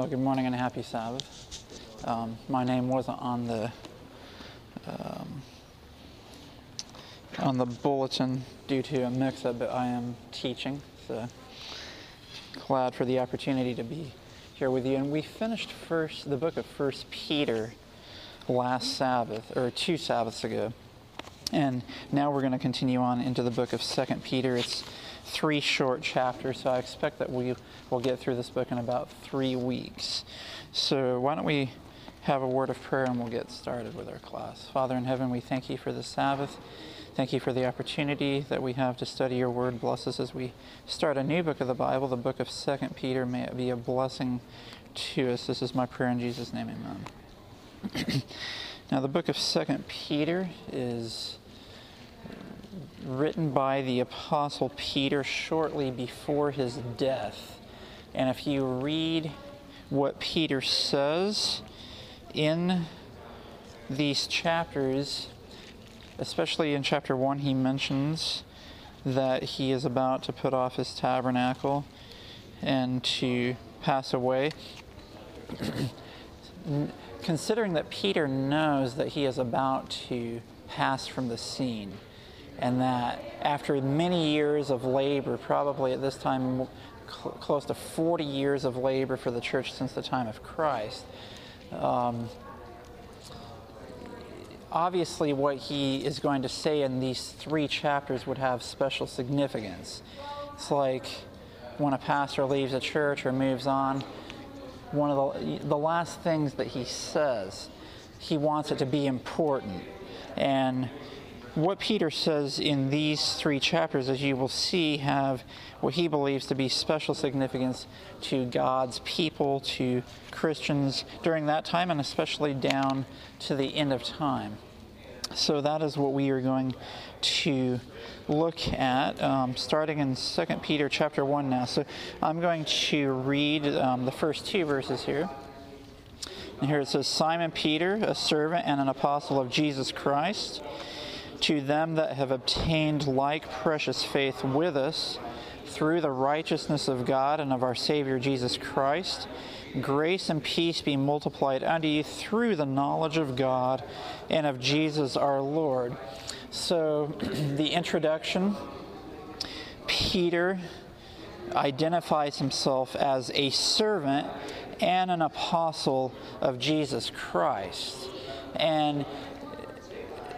Well, good morning and happy Sabbath. My name wasn't on the bulletin due to a mix-up, but I am teaching, so glad for the opportunity to be here with you. And we finished the book of First Peter last Sabbath, or two Sabbaths ago, and now we're going to continue on into the book of Second Peter. It's three short chapters, so I expect that we will get through this book in about 3 weeks. So why don't we have a word of prayer and we'll get started with our class. Father in heaven, we thank you for the Sabbath. Thank you for the opportunity that we have to study your word. Bless us as we start a new book of the Bible, the book of Second Peter. May it be a blessing to us. This is my prayer in Jesus' name, amen. Now the book of Second Peter is written by the Apostle Peter shortly before his death. And if you read what Peter says in these chapters, especially in chapter 1, he mentions that he is about to put off his tabernacle and to pass away. Considering that Peter knows that he is about to pass from the scene, and that after many years of labor, probably at this time close to 40 years of labor for the church since the time of Christ, obviously what he is going to say in these three chapters would have special significance. It's like when a pastor leaves a church or moves on, one of the last things that he says, he wants it to be important. And what Peter says in these three chapters, as you will see, have what he believes to be special significance to God's people, to Christians during that time, and especially down to the end of time. So that is what we are going to look at, starting in 2 Peter chapter 1 now. So I'm going to read the first two verses here. And here it says, "Simon Peter, a servant and an apostle of Jesus Christ, to them that have obtained like precious faith with us, through the righteousness of God and of our Savior Jesus Christ, grace and peace be multiplied unto you through the knowledge of God and of Jesus our Lord." So, the introduction, Peter identifies himself as a servant and an apostle of Jesus Christ. And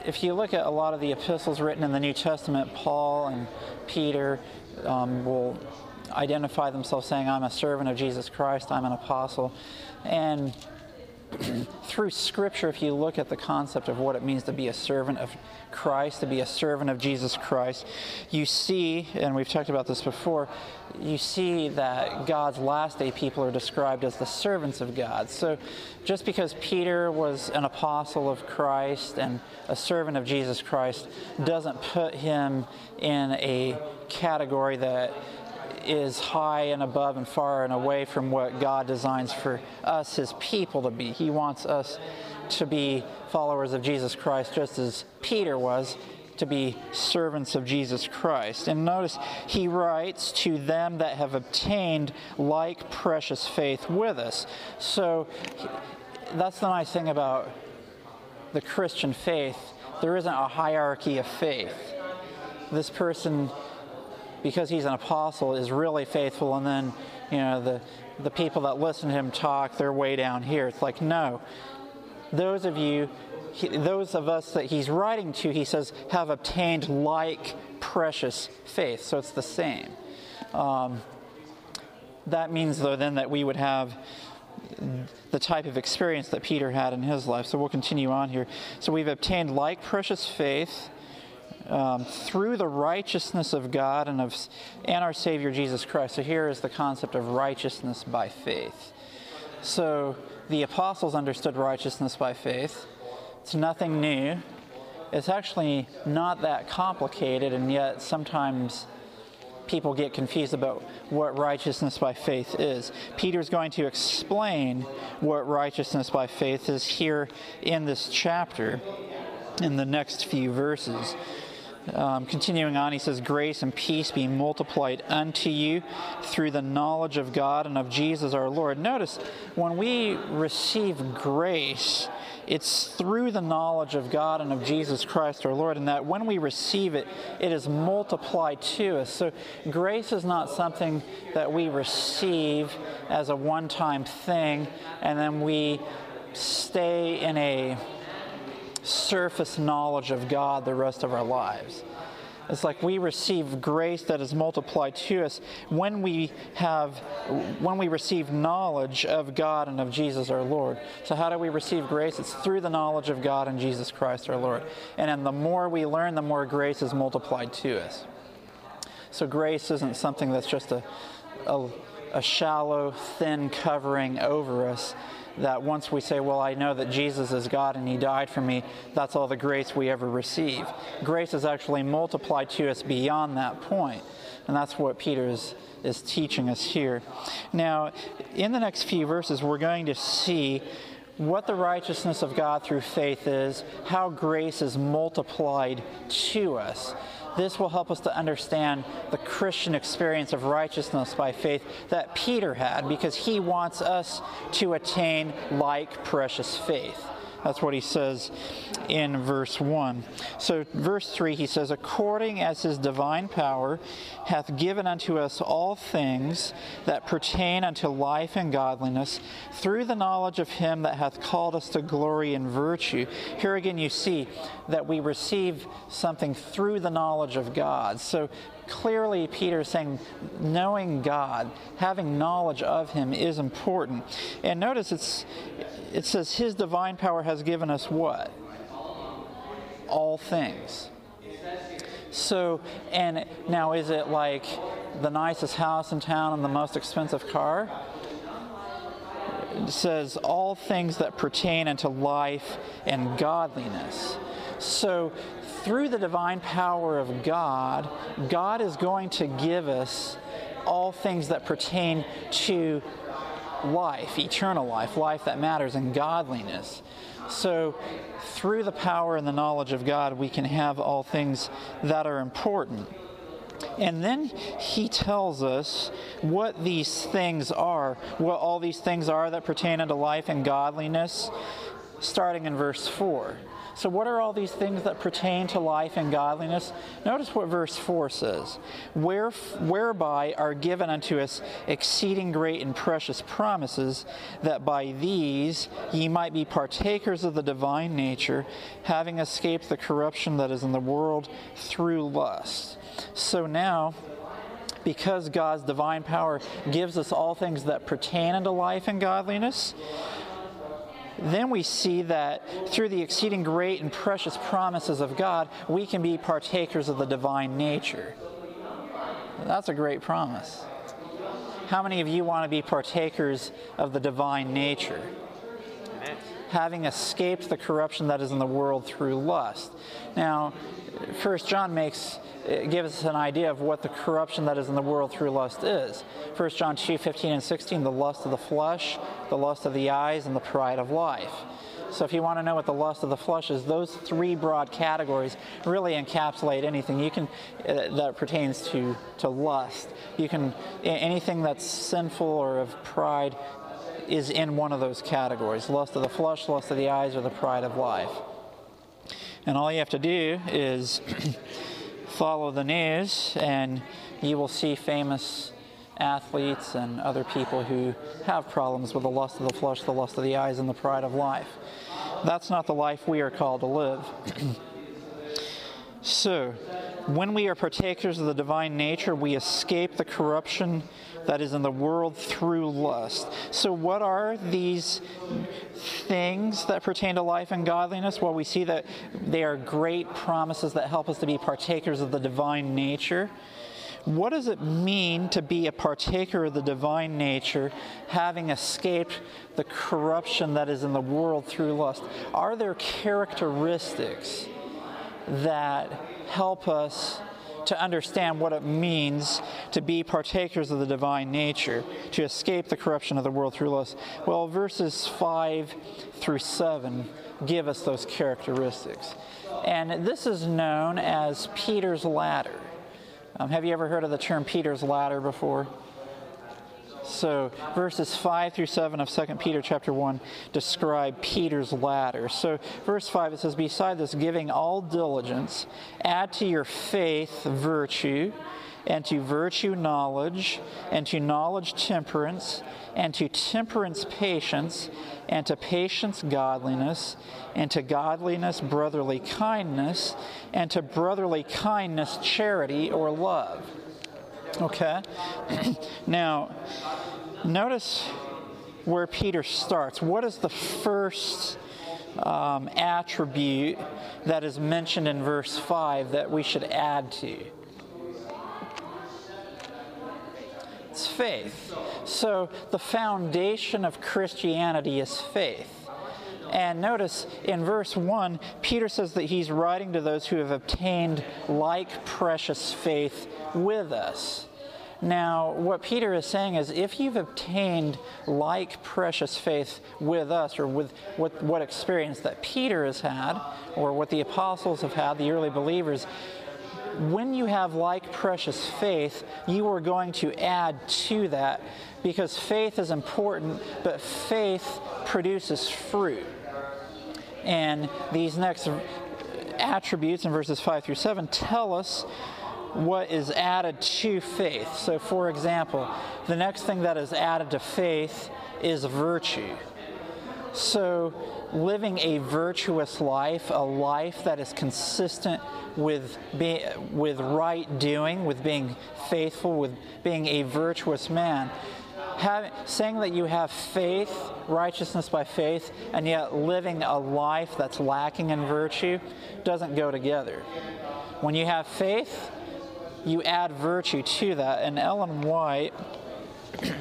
if you look at a lot of the epistles written in the New Testament, Paul and Peter will identify themselves saying, "I'm a servant of Jesus Christ, I'm an apostle." And through Scripture, if you look at the concept of what it means to be a servant of Christ, to be a servant of Jesus Christ, you see, and we've talked about this before, you see that God's last day people are described as the servants of God. So just because Peter was an apostle of Christ and a servant of Jesus Christ doesn't put him in a category that is high and above and far and away from what God designs for us, His people, to be. He wants us to be followers of Jesus Christ, just as Peter was, to be servants of Jesus Christ. And notice he writes, "to them that have obtained like precious faith with us." So that's the nice thing about the Christian faith. There isn't a hierarchy of faith. This person, because he's an apostle, is really faithful, and then, you know, the people that listen to him talk, they're way down here. It's like, no, those of us that he's writing to, he says, have obtained like precious faith. So it's the same. That means, though, then that we would have the type of experience that Peter had in his life. So we'll continue on here. So we've obtained like precious faith, through the righteousness of God and our Savior Jesus Christ. So here is the concept of righteousness by faith. So the apostles understood righteousness by faith. It's nothing new. It's actually not that complicated, and yet sometimes people get confused about what righteousness by faith is. Peter's going to explain what righteousness by faith is here in this chapter in the next few verses. Continuing on, he says, grace and peace be multiplied unto you through the knowledge of God and of Jesus our Lord. Notice, when we receive grace, it's through the knowledge of God and of Jesus Christ our Lord, and that when we receive it, it is multiplied to us. So grace is not something that we receive as a one-time thing, and then we stay in a surface knowledge of God the rest of our lives. It's like we receive grace that is multiplied to us when we receive knowledge of God and of Jesus our Lord. So how do we receive grace? It's through the knowledge of God and Jesus Christ our Lord. And then the more we learn, the more grace is multiplied to us. So grace isn't something that's just a shallow, thin covering over us, that once we say, well, I know that Jesus is God and He died for me, that's all the grace we ever receive. Grace is actually multiplied to us beyond that point. And that's what Peter is teaching us here. Now, in the next few verses, we're going to see what the righteousness of God through faith is, how grace is multiplied to us. This will help us to understand the Christian experience of righteousness by faith that Peter had, because he wants us to attain like precious faith. That's what he says in verse 1. So verse 3, he says, according as His divine power hath given unto us all things that pertain unto life and godliness, through the knowledge of Him that hath called us to glory and virtue. Here again you see that we receive something through the knowledge of God. So clearly, Peter is saying knowing God, having knowledge of Him is important. And notice it says His divine power has given us what? All things. So, and now is it like the nicest house in town and the most expensive car? It says all things that pertain unto life and godliness. So through the divine power of God, God is going to give us all things that pertain to life, eternal life, life that matters, and godliness. So through the power and the knowledge of God, we can have all things that are important. And then he tells us what these things are, what all these things are that pertain unto life and godliness, starting in verse 4. So what are all these things that pertain to life and godliness? Notice what verse 4 says. Whereby are given unto us exceeding great and precious promises, that by these ye might be partakers of the divine nature, having escaped the corruption that is in the world through lust. So now, because God's divine power gives us all things that pertain unto life and godliness, then we see that through the exceeding great and precious promises of God, we can be partakers of the divine nature. That's a great promise. How many of you want to be partakers of the divine nature? Amen. Having escaped the corruption that is in the world through lust. Now, 1 John gives us an idea of what the corruption that is in the world through lust is. 1 John 2:15 and 16, the lust of the flesh, the lust of the eyes, and the pride of life. So if you want to know what the lust of the flesh is, those three broad categories really encapsulate anything you can that pertains to lust. You can, anything that's sinful or of pride is in one of those categories, lust of the flesh, lust of the eyes, or the pride of life. And all you have to do is follow the news, and you will see famous athletes and other people who have problems with the lust of the flesh, the lust of the eyes, and the pride of life. That's not the life we are called to live. So, when we are partakers of the divine nature, we escape the corruption that is in the world through lust. So what are these things that pertain to life and godliness? Well, we see that they are great promises that help us to be partakers of the divine nature. What does it mean to be a partaker of the divine nature, having escaped the corruption that is in the world through lust? Are there characteristics that help us to understand what it means to be partakers of the divine nature, to escape the corruption of the world through lust? Well, verses 5 through 7 give us those characteristics. And this is known as Peter's ladder. Have you ever heard of the term Peter's ladder before? So verses 5 through 7 of 2 Peter chapter 1 describe Peter's ladder. So verse 5, it says, "Beside this, giving all diligence, add to your faith virtue, and to virtue knowledge, and to knowledge temperance, and to temperance patience, and to patience godliness, and to godliness brotherly kindness, and to brotherly kindness charity or love." Okay, now notice where Peter starts. What is the first attribute that is mentioned in verse 5 that we should add to? It's faith. So the foundation of Christianity is faith. And notice in verse 1, Peter says that he's writing to those who have obtained like precious faith with us. Now, what Peter is saying is, if you've obtained like precious faith with us, or with what experience that Peter has had, or what the apostles have had, the early believers, when you have like precious faith, you are going to add to that, because faith is important, but faith produces fruit. And these next attributes in verses 5 through 7 tell us what is added to faith. So, for example, the next thing that is added to faith is virtue. So, living a virtuous life, a life that is consistent with right doing, with being faithful, with being a virtuous man. Saying that you have faith, righteousness by faith, and yet living a life that's lacking in virtue doesn't go together. When you have faith, you add virtue to that. And Ellen White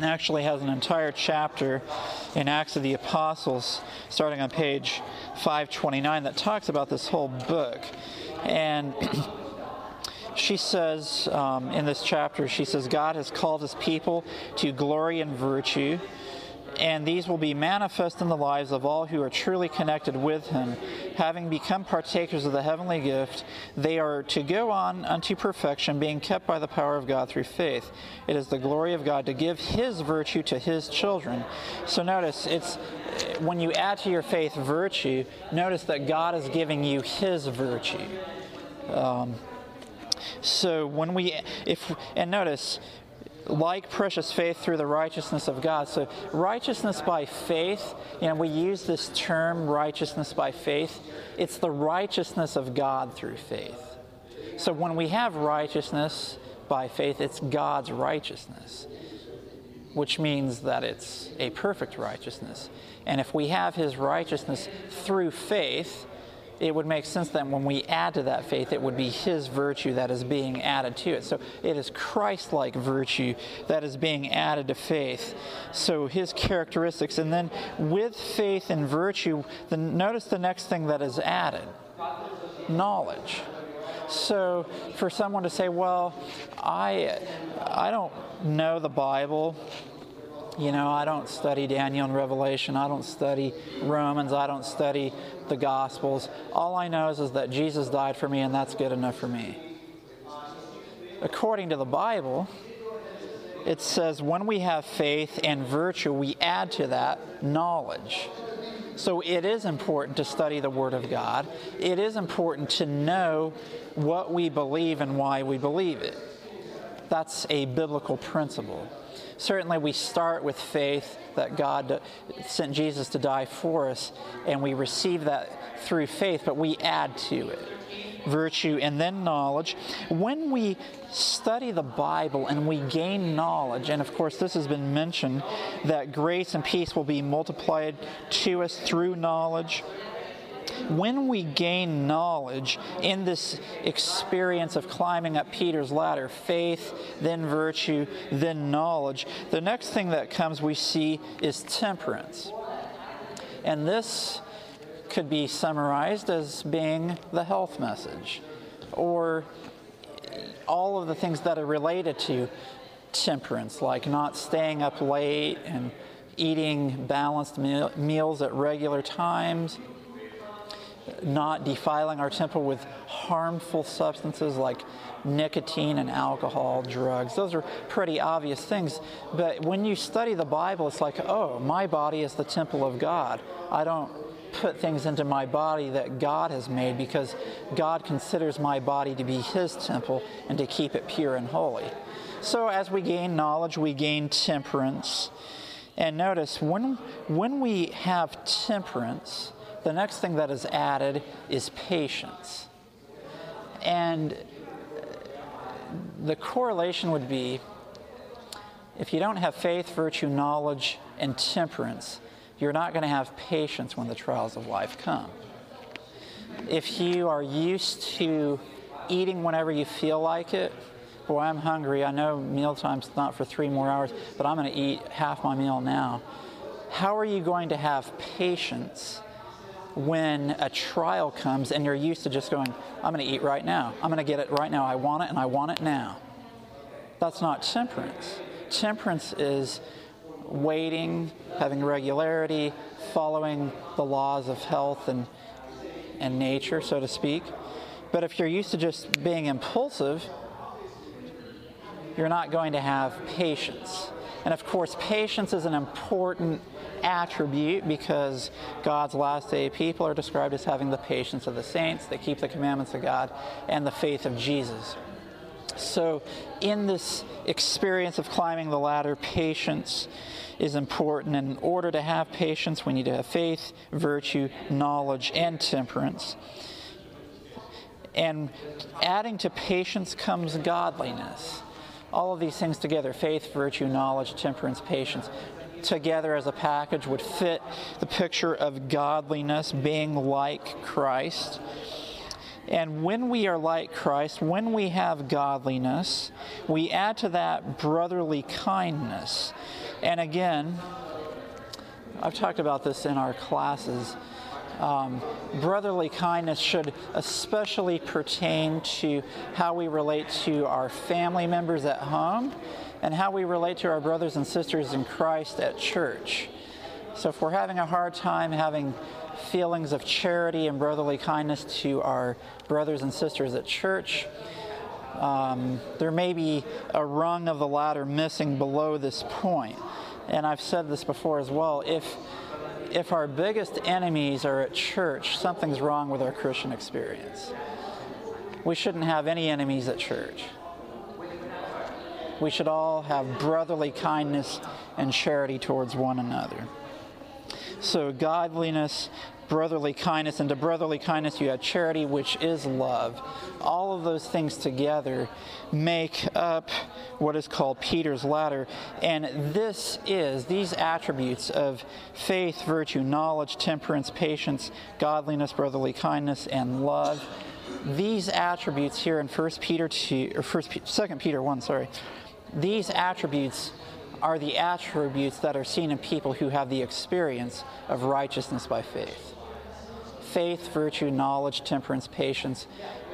actually has an entire chapter in Acts of the Apostles, starting on page 529, that talks about this whole book. And she says, in this chapter, she says, "God has called his people to glory and virtue, and these will be manifest in the lives of all who are truly connected with him. Having become partakers of the heavenly gift, they are to go on unto perfection, being kept by the power of God through faith. It is the glory of God to give his virtue to his children." So notice, it's when you add to your faith virtue, notice that God is giving you his virtue. So when we, and notice, like precious faith through the righteousness of God. So righteousness by faith, you know, we use this term righteousness by faith. It's the righteousness of God through faith. So when we have righteousness by faith, it's God's righteousness, which means that it's a perfect righteousness. And if we have his righteousness through faith, it would make sense that when we add to that faith, it would be his virtue that is being added to it. So it is Christ-like virtue that is being added to faith. So his characteristics. And then with faith and virtue, notice the next thing that is added: knowledge. So for someone to say, well, I don't know the Bible, you know, I don't study Daniel and Revelation, I don't study Romans, I don't study the Gospels. All I know is that Jesus died for me, and that's good enough for me. According to the Bible, it says when we have faith and virtue, we add to that knowledge. So it is important to study the Word of God. It is important to know what we believe and why we believe it. That's a biblical principle. Certainly we start with faith that God sent Jesus to die for us, and we receive that through faith, but we add to it virtue and then knowledge. When we study the Bible and we gain knowledge, and of course this has been mentioned, that grace and peace will be multiplied to us through knowledge. When we gain knowledge in this experience of climbing up Peter's ladder, faith, then virtue, then knowledge, the next thing that comes we see is temperance. And this could be summarized as being the health message, or all of the things that are related to temperance, like not staying up late and eating balanced meals at regular times, not defiling our temple with harmful substances like nicotine and alcohol, drugs. Those are pretty obvious things. But when you study the Bible, it's like, oh, my body is the temple of God. I don't put things into my body that God has made, because God considers my body to be His temple and to keep it pure and holy. So as we gain knowledge, we gain temperance. And notice, when we have temperance, the next thing that is added is patience. And the correlation would be, if you don't have faith, virtue, knowledge, and temperance, you're not going to have patience when the trials of life come. If you are used to eating whenever you feel like it, boy, I'm hungry, I know mealtime's not for 3 more hours, but I'm going to eat half my meal now. How are you going to have patience when a trial comes and you're used to just going, I'm going to eat right now. I'm going to get it right now. I want it, and I want it now. That's not temperance. Temperance is waiting, having regularity, following the laws of health and nature, so to speak. But if you're used to just being impulsive, you're not going to have patience. And of course, patience is an important attribute, because God's last day people are described as having the patience of the saints. They keep the commandments of God and the faith of Jesus. So in this experience of climbing the ladder, patience is important. And in order to have patience, we need to have faith, virtue, knowledge, and temperance. And adding to patience comes godliness. All of these things together, faith, virtue, knowledge, temperance, patience, together as a package would fit the picture of godliness, being like Christ. And when we are like Christ, when we have godliness, we add to that brotherly kindness. And again, I've talked about this in our classes. Brotherly kindness should especially pertain to how we relate to our family members at home and how we relate to our brothers and sisters in Christ at church. So if we're having a hard time having feelings of charity and brotherly kindness to our brothers and sisters at church, there may be a rung of the ladder missing below this point. And I've said this before as well, if our biggest enemies are at church, something's wrong with our Christian experience. We shouldn't have any enemies at church. We should all have brotherly kindness and charity towards one another. So godliness, brotherly kindness, and to brotherly kindness you have charity, which is love. All of those things together make up what is called Peter's ladder. And these attributes of faith, virtue, knowledge, temperance, patience, godliness, brotherly kindness, and love, these attributes here in 2 Peter 1, these attributes are the attributes that are seen in people who have the experience of righteousness by faith. Faith, virtue, knowledge, temperance, patience,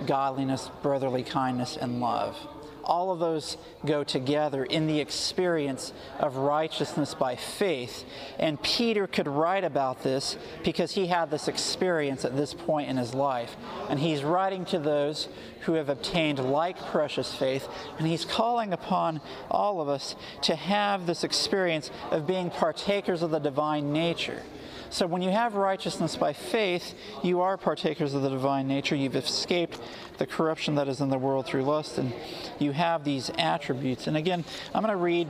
godliness, brotherly kindness, and love. All of those go together in the experience of righteousness by faith. And Peter could write about this because he had this experience at this point in his life. And he's writing to those who have obtained like precious faith. And he's calling upon all of us to have this experience of being partakers of the divine nature. So when you have righteousness by faith, you are partakers of the divine nature. You've escaped the corruption that is in the world through lust, and you have these attributes. And again, I'm going to read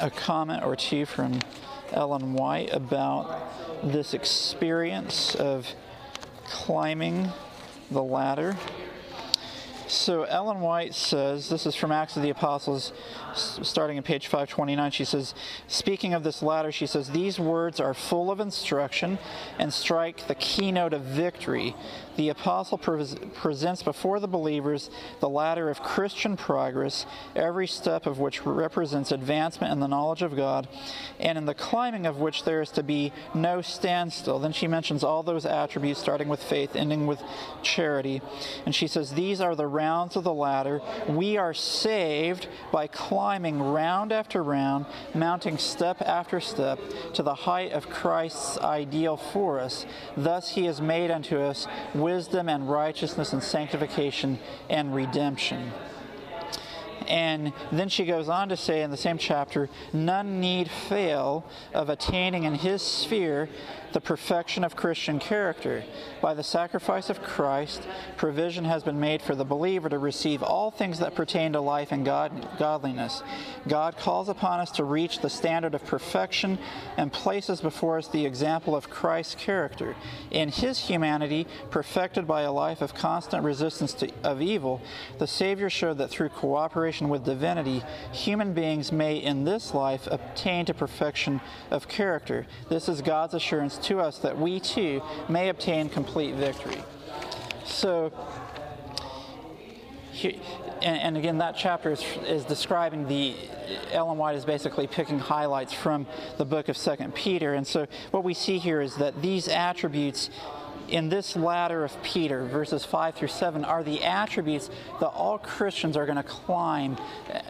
a comment or two from Ellen White about this experience of climbing the ladder. So Ellen White says, this is from Acts of the Apostles, starting at page 529, she says, speaking of this ladder, she says, these words are full of instruction and strike the keynote of victory. The apostle presents before the believers the ladder of Christian progress, every step of which represents advancement in the knowledge of God, and in the climbing of which there is to be no standstill. Then she mentions all those attributes, starting with faith, ending with charity. And she says, these are the rounds of the ladder, we are saved by climbing round after round, mounting step after step to the height of Christ's ideal for us. Thus he has made unto us wisdom and righteousness and sanctification and redemption. And then she goes on to say in the same chapter, none need fail of attaining in his sphere the perfection of Christian character. By the sacrifice of Christ, provision has been made for the believer to receive all things that pertain to life and godliness. God calls upon us to reach the standard of perfection and places before us the example of Christ's character. In his humanity, perfected by a life of constant resistance of evil, the Savior showed that through cooperation with divinity, human beings may in this life obtain to perfection of character. This is God's assurance to us that we too may obtain complete victory. So, and again, that chapter is describing the, Ellen White is basically picking highlights from the book of 2 Peter. And so what we see here is that these attributes in this ladder of Peter, verses 5 through 7, are the attributes that all Christians are going to climb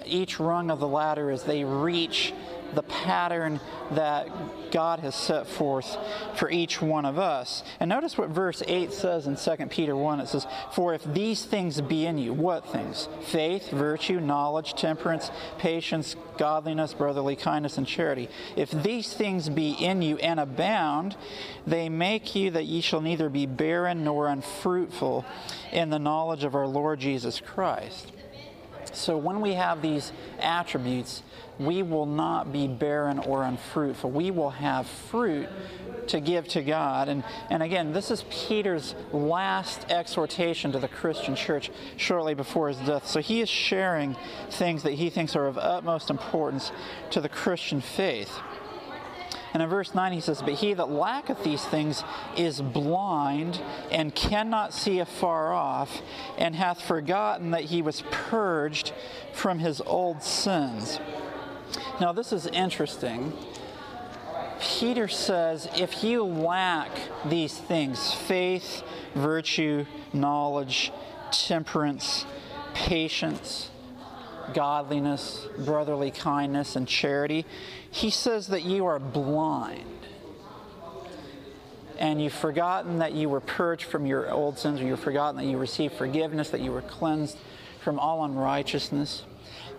each rung of the ladder as they reach the pattern that God has set forth for each one of us. And notice what verse 8 says in 2 Peter 1. It says, for if these things be in you, what things? Faith, virtue, knowledge, temperance, patience, godliness, brotherly kindness, and charity. If these things be in you and abound, they make you that ye shall neither be barren nor unfruitful in the knowledge of our Lord Jesus Christ. So when we have these attributes, we will not be barren or unfruitful. We will have fruit to give to God. And again, this is Peter's last exhortation to the Christian church shortly before his death. So he is sharing things that he thinks are of utmost importance to the Christian faith. And in verse 9 he says, but he that lacketh these things is blind and cannot see afar off, and hath forgotten that he was purged from his old sins. Now this is interesting. Peter says, if you lack these things, faith, virtue, knowledge, temperance, patience, godliness, brotherly kindness, and charity, he says that you are blind and you've forgotten that you were purged from your old sins, or you've forgotten that you received forgiveness, that you were cleansed from all unrighteousness.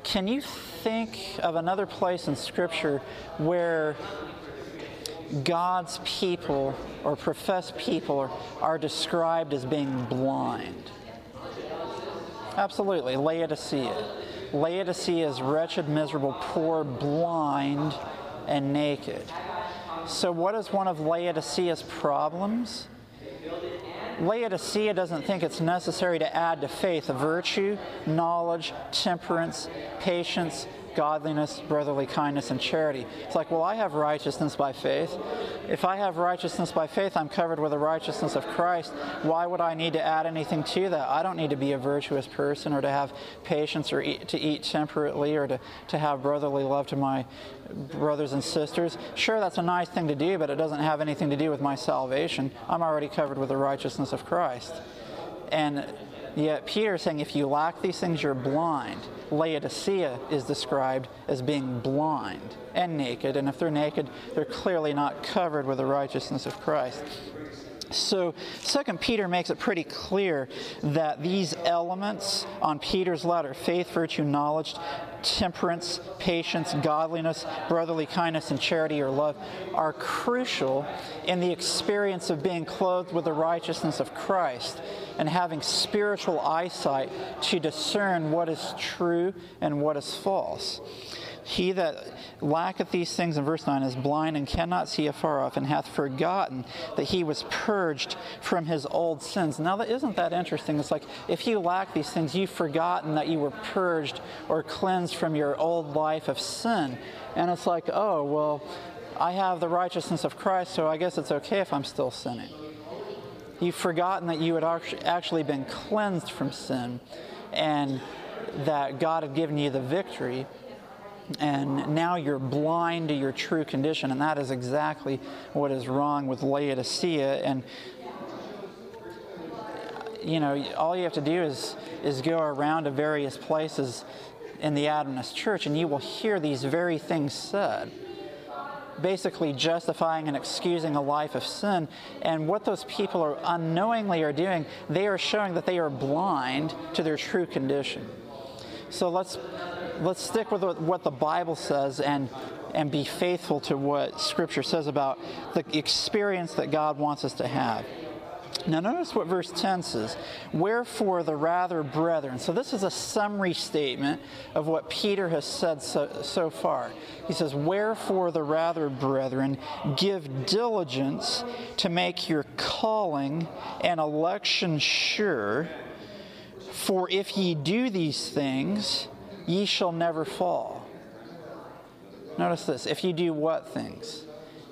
Can you think of another place in Scripture where God's people or professed people are described as being blind? Absolutely, Laodicea. Laodicea is wretched, miserable, poor, blind, and naked. So what is one of Laodicea's problems? Laodicea doesn't think it's necessary to add to faith virtue, knowledge, temperance, patience, godliness, brotherly kindness, and charity. It's like, well, I have righteousness by faith. If I have righteousness by faith, I'm covered with the righteousness of Christ. Why would I need to add anything to that? I don't need to be a virtuous person, or to have patience, or to eat temperately, or to have brotherly love to my brothers and sisters. Sure, that's a nice thing to do, but it doesn't have anything to do with my salvation. I'm already covered with the righteousness of Christ. And yet Peter is saying, if you lack these things, you're blind. Laodicea is described as being blind and naked, and if they're naked, they're clearly not covered with the righteousness of Christ. So 2 Peter makes it pretty clear that these elements on Peter's ladder, faith, virtue, knowledge, temperance, patience, godliness, brotherly kindness, and charity or love, are crucial in the experience of being clothed with the righteousness of Christ and having spiritual eyesight to discern what is true and what is false. He that lacketh these things, in verse 9, is blind and cannot see afar off, and hath forgotten that he was purged from his old sins. Now, isn't that interesting? It's like, if you lack these things, you've forgotten that you were purged or cleansed from your old life of sin. And it's like, oh, well, I have the righteousness of Christ, so I guess it's okay if I'm still sinning. You've forgotten that you had actually been cleansed from sin and that God had given you the victory. And now you're blind to your true condition, and that is exactly what is wrong with Laodicea. And you know, all you have to do is go around to various places in the Adventist church, and you will hear these very things said, basically justifying and excusing a life of sin. And what those people are unknowingly are doing, they are showing that they are blind to their true condition. So let's stick with what the Bible says and be faithful to what Scripture says about the experience that God wants us to have. Now notice what verse 10 says, "Wherefore the rather, brethren." So this is a summary statement of what Peter has said so far. He says, "Wherefore the rather, brethren, give diligence to make your calling and election sure, for if ye do these things, ye shall never fall." Notice this, if you do what things?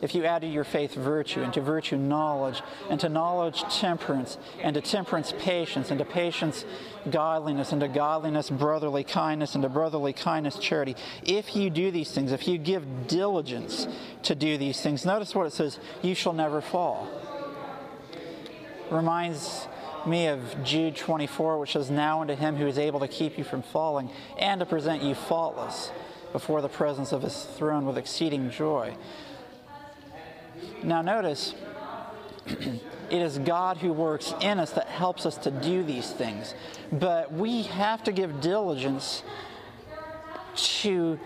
If you add to your faith virtue, and to virtue knowledge, and to knowledge temperance, and to temperance patience, and to patience godliness, and to godliness brotherly kindness, and to brotherly kindness charity. If you do these things, if you give diligence to do these things, notice what it says, you shall never fall. Reminds me of Jude 24, which says, "Now unto him who is able to keep you from falling, and to present you faultless before the presence of his throne with exceeding joy." Now notice, it is God who works in us that helps us to do these things. But we have to give diligence to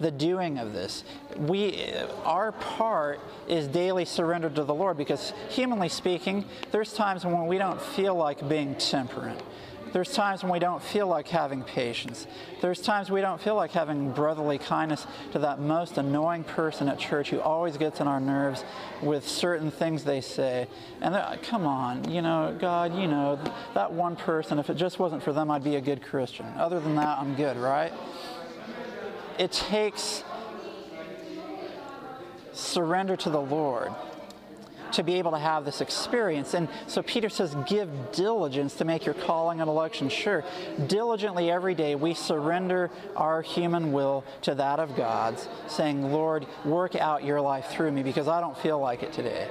the doing of this. Our part is daily surrendered to the Lord, because humanly speaking, there's times when we don't feel like being temperate. There's times when we don't feel like having patience. There's times we don't feel like having brotherly kindness to that most annoying person at church who always gets on our nerves with certain things they say. And come on, you know, God, you know, that one person, if it just wasn't for them, I'd be a good Christian. Other than that, I'm good, right? It takes surrender to the Lord to be able to have this experience. And so Peter says, give diligence to make your calling and election sure. Diligently every day we surrender our human will to that of God's, saying, Lord, work out your life through me, because I don't feel like it today.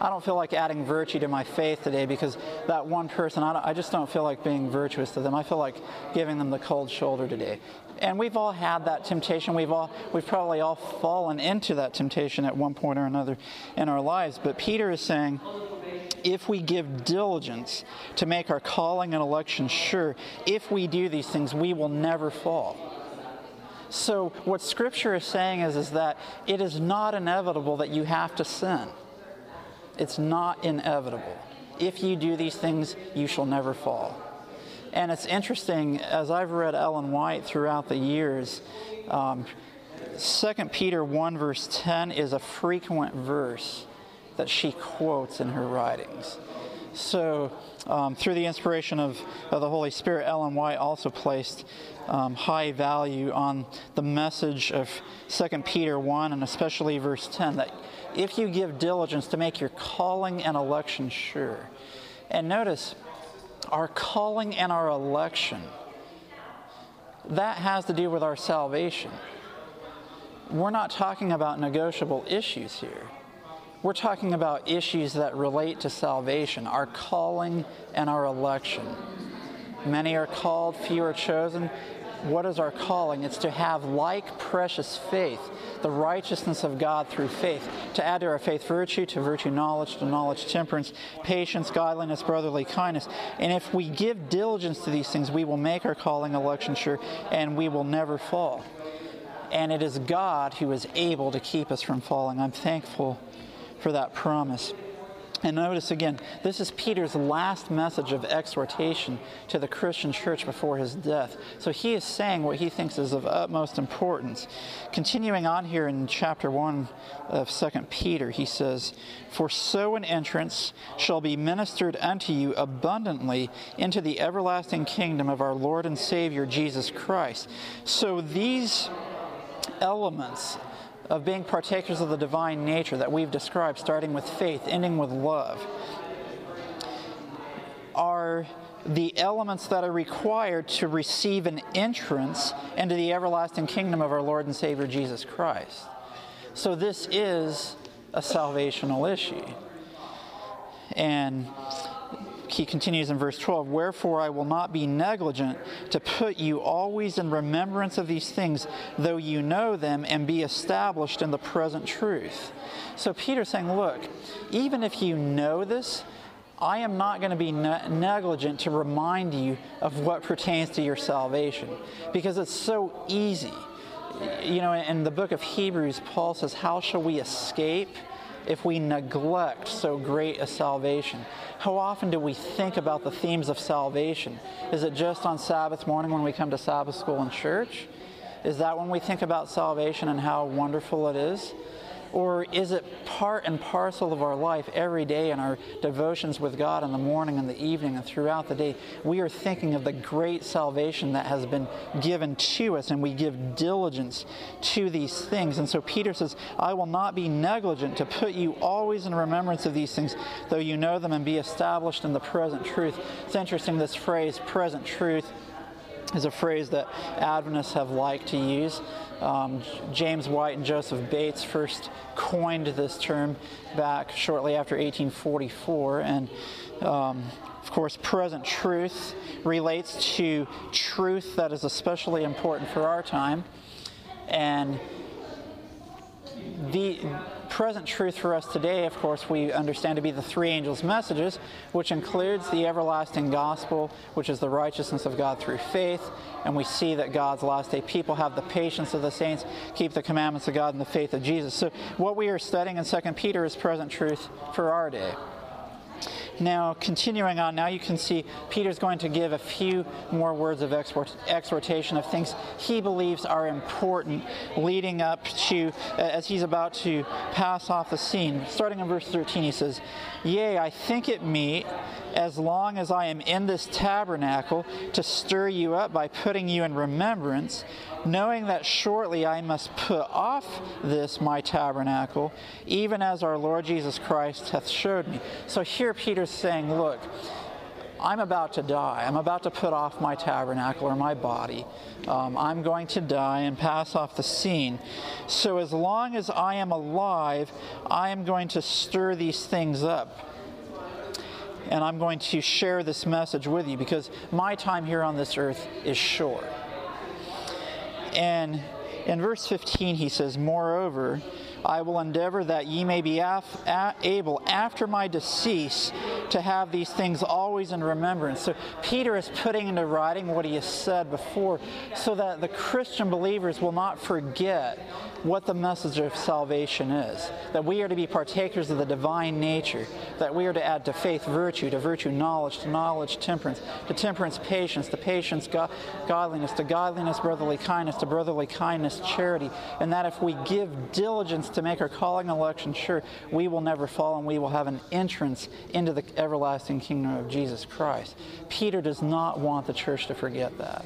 I don't feel like adding virtue to my faith today, because that one person, I just don't feel like being virtuous to them. I feel like giving them the cold shoulder today. And we've all had that temptation. We've probably all fallen into that temptation at one point or another in our lives. But Peter is saying, if we give diligence to make our calling and election sure, if we do these things, we will never fall. So what Scripture is saying is that it is not inevitable that you have to sin. It's not inevitable. If you do these things, you shall never fall. And it's interesting, as I've read Ellen White throughout the years, 2 Peter 1 verse 10 is a frequent verse that she quotes in her writings. So through the inspiration of the Holy Spirit, Ellen White also placed high value on the message of 2 Peter 1 and especially verse 10, that if you give diligence to make your calling and election sure. And notice, our calling and our election, that has to do with our salvation. We're not talking about negotiable issues here. We're talking about issues that relate to salvation, our calling and our election. Many are called, few are chosen. What is our calling? It's to have like precious faith, the righteousness of God through faith, to add to our faith virtue, to virtue knowledge, to knowledge temperance, patience, godliness, brotherly kindness. And if we give diligence to these things, we will make our calling election sure, and we will never fall. And it is God who is able to keep us from falling. I'm thankful for that promise. And notice again, this is Peter's last message of exhortation to the Christian church before his death. So he is saying what he thinks is of utmost importance. Continuing on here in chapter 1 of 2 Peter, he says, "For so an entrance shall be ministered unto you abundantly into the everlasting kingdom of our Lord and Savior Jesus Christ." So these elements of being partakers of the divine nature that we've described, starting with faith, ending with love, are the elements that are required to receive an entrance into the everlasting kingdom of our Lord and Savior Jesus Christ. So this is a salvational issue. And he continues in verse 12, "Wherefore I will not be negligent to put you always in remembrance of these things, though you know them, and be established in the present truth." So Peter's saying, look, even if you know this, I am not going to be negligent to remind you of what pertains to your salvation, because it's so easy. You know, in the book of Hebrews, Paul says, how shall we escape if we neglect so great a salvation? How often do we think about the themes of salvation? Is it just on Sabbath morning when we come to Sabbath school and church? Is that when we think about salvation and how wonderful it is? Or is it part and parcel of our life every day in our devotions with God in the morning and the evening and throughout the day? We are thinking of the great salvation that has been given to us, and we give diligence to these things. And so Peter says, I will not be negligent to put you always in remembrance of these things, though you know them, and be established in the present truth. It's interesting, this phrase, present truth, is a phrase that Adventists have liked to use. James White and Joseph Bates first coined this term back shortly after 1844, and of course, present truth relates to truth that is especially important for our time, and the present truth for us today, of course, we understand to be the three angels' messages, which includes the everlasting gospel, which is the righteousness of God through faith. And we see that God's last day people have the patience of the saints, keep the commandments of God, and the faith of Jesus. So what we are studying in 2 Peter is present truth for our day. Now, continuing on, now you can see Peter's going to give a few more words of exhortation of things he believes are important, leading up to, as he's about to pass off the scene. Starting in verse 13, he says, "Yea, I think it meet, as long as I am in this tabernacle, to stir you up by putting you in remembrance, knowing that shortly I must put off this my tabernacle, even as our Lord Jesus Christ hath showed me." So here Peter's saying, look, I'm about to die. I'm about to put off my tabernacle or my body. I'm going to die and pass off the scene. So as long as I am alive, I am going to stir these things up. And I'm going to share this message with you because my time here on this earth is short. And in verse 15, he says, "Moreover, I will endeavor that ye may be able after my decease to have these things always in remembrance." So Peter is putting into writing what he has said before so that the Christian believers will not forget what the message of salvation is, that we are to be partakers of the divine nature, that we are to add to faith virtue, to virtue knowledge, to knowledge temperance, to temperance patience, to patience godliness, to godliness brotherly kindness, to brotherly kindness charity, and that if we give diligence to make our calling and election sure, we will never fall and we will have an entrance into the everlasting kingdom of Jesus Christ. Peter does not want the church to forget that,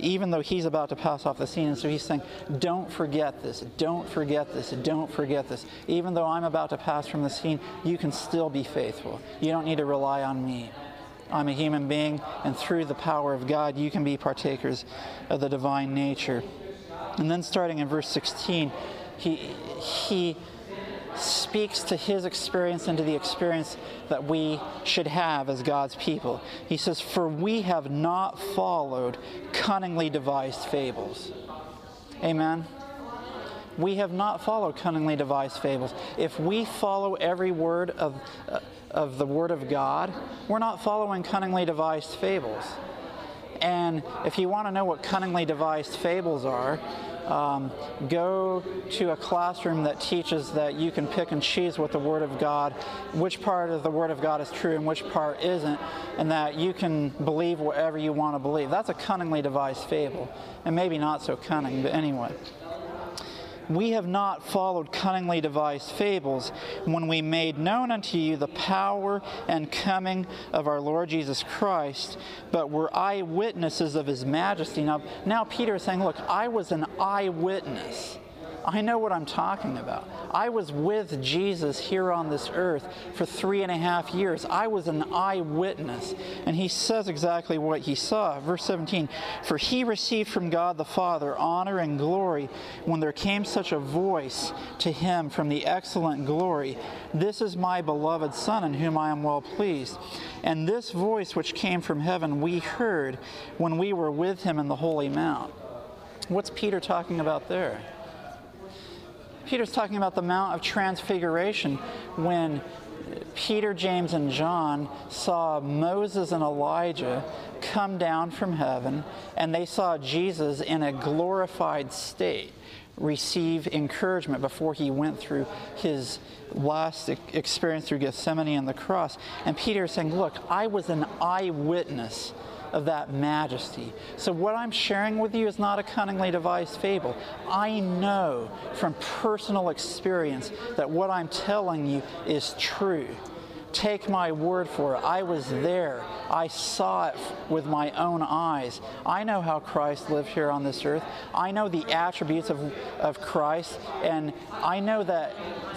even though he's about to pass off the scene. And so he's saying, don't forget this, don't forget this, don't forget this. Even though I'm about to pass from the scene, you can still be faithful. You don't need to rely on me. I'm a human being, and through the power of God, you can be partakers of the divine nature. And then starting in verse 16, he speaks to his experience and to the experience that we should have as God's people. He says, "For we have not followed cunningly devised fables." Amen? We have not followed cunningly devised fables. If we follow every word of the Word of God, we're not following cunningly devised fables. And if you want to know what cunningly devised fables are, go to a classroom that teaches that you can pick and choose what the Word of God, which part of the Word of God is true and which part isn't, and that you can believe whatever you want to believe. That's a cunningly devised fable, and maybe not so cunning, but anyway. "We have not followed cunningly devised fables when we made known unto you the power and coming of our Lord Jesus Christ, but were eyewitnesses of his majesty." Now Peter is saying, look, I was an eyewitness. I know what I'm talking about. I was with Jesus here on this earth for 3.5 years. I was an eyewitness. And he says exactly what he saw. Verse 17, for he received from God the Father honor and glory when there came such a voice to him from the excellent glory, this is my beloved Son in whom I am well pleased. And this voice which came from heaven we heard when we were with him in the Holy Mount. What's Peter talking about there? Peter's talking about the Mount of Transfiguration when Peter, James, and John saw Moses and Elijah come down from heaven, and they saw Jesus in a glorified state receive encouragement before he went through his last experience through Gethsemane and the cross. And Peter is saying, look, I was an eyewitness of that majesty. So what I'm sharing with you is not a cunningly devised fable. I know from personal experience that what I'm telling you is true. Take my word for it. I was there. I saw it with my own eyes. I know how Christ lived here on this earth. I know the attributes of Christ, and I know that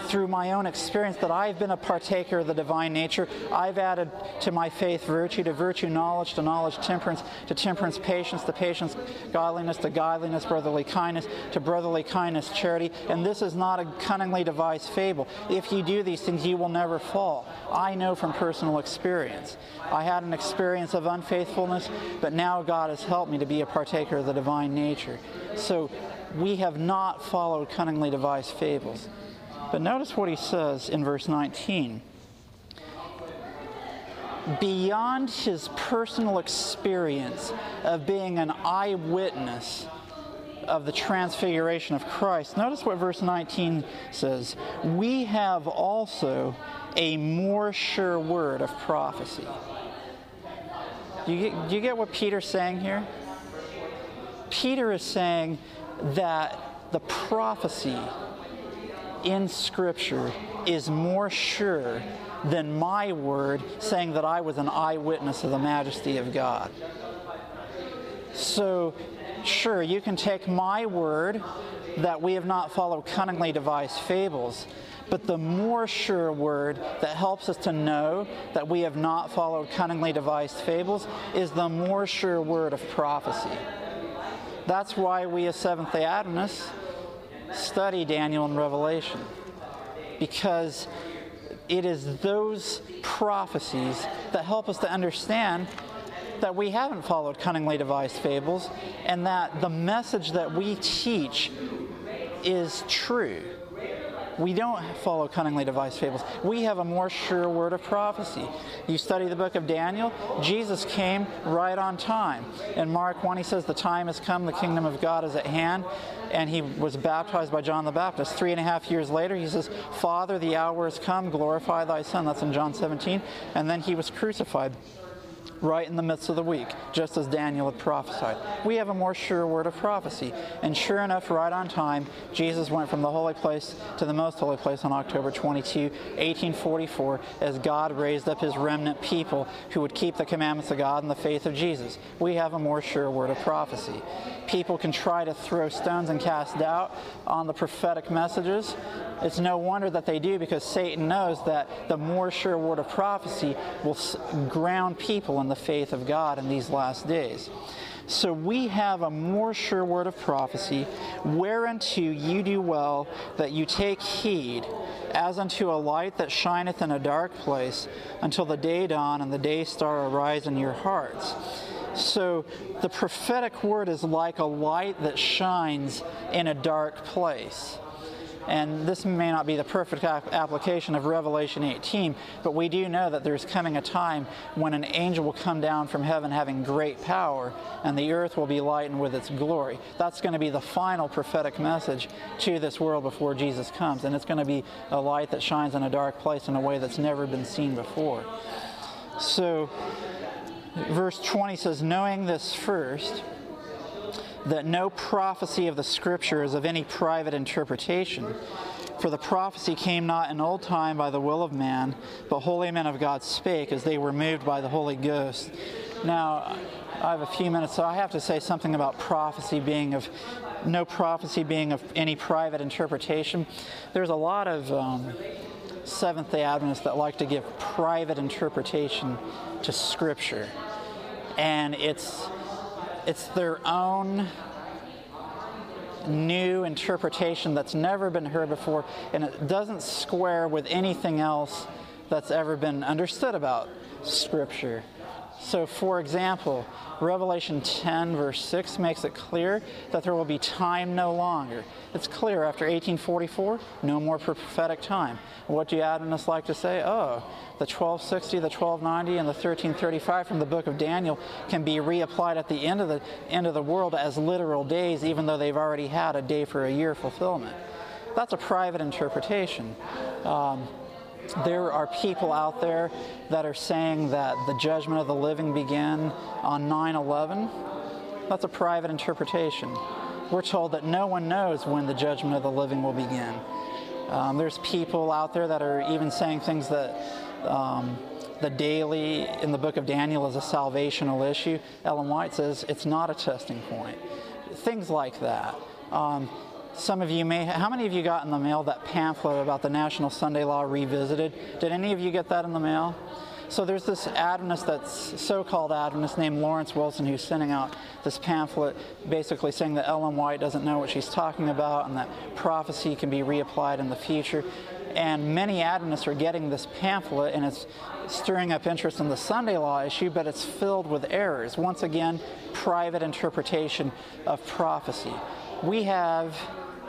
through my own experience that I've been a partaker of the divine nature. I've added to my faith virtue, to virtue knowledge, to knowledge temperance, to temperance patience, to patience godliness, to godliness brotherly kindness, to brotherly kindness charity. And this is not a cunningly devised fable. If you do these things, you will never fall. I know from personal experience. I had an experience of unfaithfulness, but now God has helped me to be a partaker of the divine nature. So we have not followed cunningly devised fables. But notice what he says in verse 19. Beyond his personal experience of being an eyewitness of the transfiguration of Christ, notice what verse 19 says. We have also a more sure word of prophecy. Do you get what Peter's saying here? Peter is saying that the prophecy in Scripture is more sure than my word saying that I was an eyewitness of the majesty of God. So, sure, you can take my word that we have not followed cunningly devised fables, but the more sure word that helps us to know that we have not followed cunningly devised fables is the more sure word of prophecy. That's why we as Seventh-day Adventists study Daniel and Revelation, because it is those prophecies that help us to understand that we haven't followed cunningly devised fables and that the message that we teach is true. We don't follow cunningly devised fables. We have a more sure word of prophecy. You study the book of Daniel, Jesus came right on time. In Mark 1, he says, the time has come, the kingdom of God is at hand, and he was baptized by John the Baptist. 3.5 years later, he says, Father, the hour has come, glorify thy Son. That's in John 17. And then he was crucified right in the midst of the week, just as Daniel had prophesied. We have a more sure word of prophecy. And sure enough, right on time, Jesus went from the holy place to the most holy place on October 22, 1844, as God raised up his remnant people who would keep the commandments of God and the faith of Jesus. We have a more sure word of prophecy. People can try to throw stones and cast doubt on the prophetic messages. It's no wonder that they do, because Satan knows that the more sure word of prophecy will ground people in the faith of God in these last days. So we have a more sure word of prophecy, whereunto you do well that you take heed, as unto a light that shineth in a dark place, until the day dawn and the day star arise in your hearts. So the prophetic word is like a light that shines in a dark place. And this may not be the perfect application of Revelation 18, but we do know that there's coming a time when an angel will come down from heaven having great power, and the earth will be lightened with its glory. That's going to be the final prophetic message to this world before Jesus comes, and it's going to be a light that shines in a dark place in a way that's never been seen before. So, verse 20 says, knowing this first, that no prophecy of the Scripture is of any private interpretation. For the prophecy came not in old time by the will of man, but holy men of God spake as they were moved by the Holy Ghost. Now, I have a few minutes, so I have to say something about prophecy being of no prophecy being of any private interpretation. There's a lot of Seventh-day Adventists that like to give private interpretation to Scripture, and it's their own new interpretation that's never been heard before, and it doesn't square with anything else that's ever been understood about Scripture. So, for example, Revelation 10, verse 6 makes it clear that there will be time no longer. It's clear after 1844, no more prophetic time. What do Adventists like to say? Oh, the 1260, the 1290, and the 1335 from the book of Daniel can be reapplied at the end of the world as literal days, even though they've already had a day for a year fulfillment. That's a private interpretation. There are people out there that are saying that the judgment of the living began on 9/11. That's a private interpretation. We're told that no one knows when the judgment of the living will begin. There's people out there that are even saying things that the daily in the book of Daniel is a salvational issue. Ellen White says it's not a testing point. Things like that. Some of you may. How many of you got in the mail that pamphlet about the National Sunday Law Revisited? Did any of you get that in the mail? So there's this Adventist, that's so-called Adventist named Lawrence Wilson, who's sending out this pamphlet basically saying that Ellen White doesn't know what she's talking about and that prophecy can be reapplied in the future. And many Adventists are getting this pamphlet, and it's stirring up interest in the Sunday Law issue, but it's filled with errors. Once again, private interpretation of prophecy. We have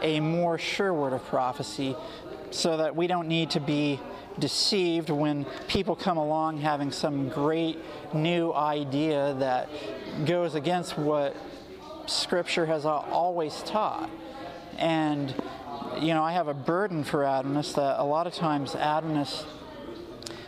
a more sure word of prophecy so that we don't need to be deceived when people come along having some great new idea that goes against what Scripture has always taught. And, you know, I have a burden for Adventists that a lot of times Adventists,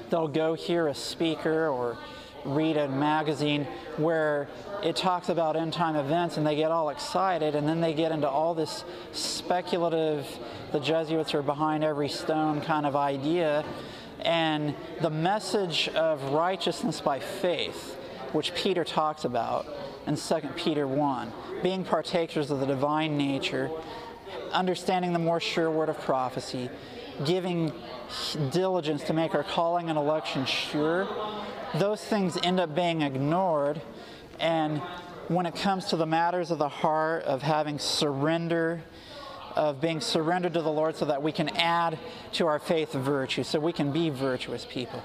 they'll go hear a speaker or read a magazine where it talks about end-time events, and they get all excited, and then they get into all this speculative, the Jesuits are behind every stone kind of idea, and the message of righteousness by faith, which Peter talks about in 2 Peter 1, being partakers of the divine nature, understanding the more sure word of prophecy, giving diligence to make our calling and election sure, those things end up being ignored. And when it comes to the matters of the heart, of having surrender, of being surrendered to the Lord so that we can add to our faith virtue, so we can be virtuous people,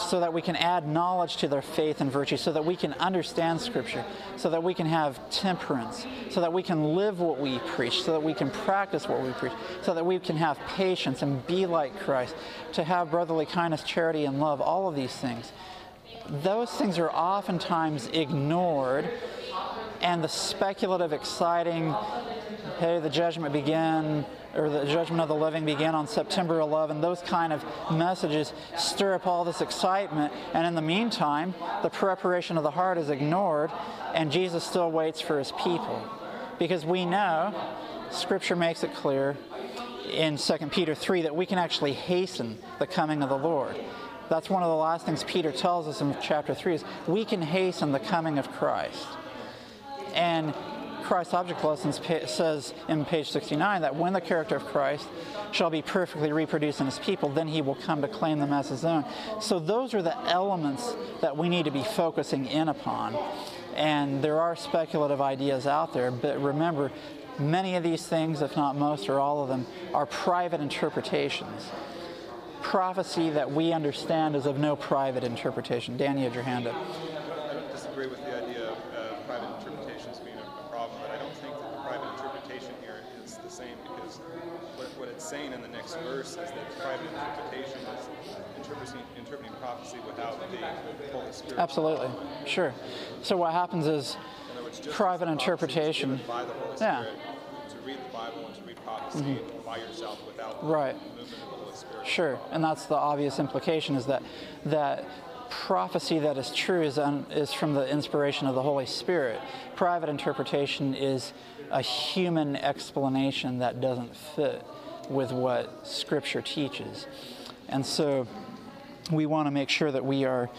so that we can add knowledge to their faith and virtue, so that we can understand Scripture, so that we can have temperance, so that we can live what we preach, so that we can practice what we preach, so that we can have patience and be like Christ, to have brotherly kindness, charity, and love, all of these things. Those things are oftentimes ignored, and the speculative, exciting, hey, the judgment began, or the judgment of the living began on September 11, those kind of messages stir up all this excitement, and in the meantime, the preparation of the heart is ignored, and Jesus still waits for his people. Because we know, Scripture makes it clear in 2 Peter 3 that we can actually hasten the coming of the Lord. That's one of the last things Peter tells us in chapter 3 is we can hasten the coming of Christ. And Christ's Object Lessons says in page 69 that when the character of Christ shall be perfectly reproduced in his people, then he will come to claim them as his own. So those are the elements that we need to be focusing in upon. And there are speculative ideas out there, but remember, many of these things, if not most or all of them, are private interpretations. Prophecy that we understand is of no private interpretation. Dan, you had your hand up. I disagree with the idea of private interpretations being a problem, but I don't think that the private interpretation here is the same, because what it's saying in the next verse is that private interpretation is interpreting prophecy without the Holy Spirit. Absolutely. Sure. So what happens is private interpretation. By the Holy Spirit, to read the Bible and to read prophecy by yourself without the movement of the Holy Spirit. Sure, and that's the obvious implication, is that prophecy that is true is from the inspiration of the Holy Spirit. Private interpretation is a human explanation that doesn't fit with what Scripture teaches. And so we want to make sure that we are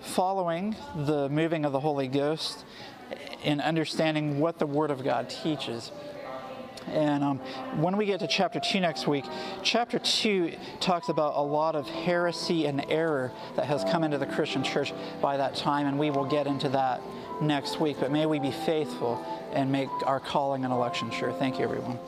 following the moving of the Holy Ghost in understanding what the Word of God teaches. And when we get to chapter 2 next week, chapter 2 talks about a lot of heresy and error that has come into the Christian church by that time, and we will get into that next week. But may we be faithful and make our calling and election sure. Thank you, everyone.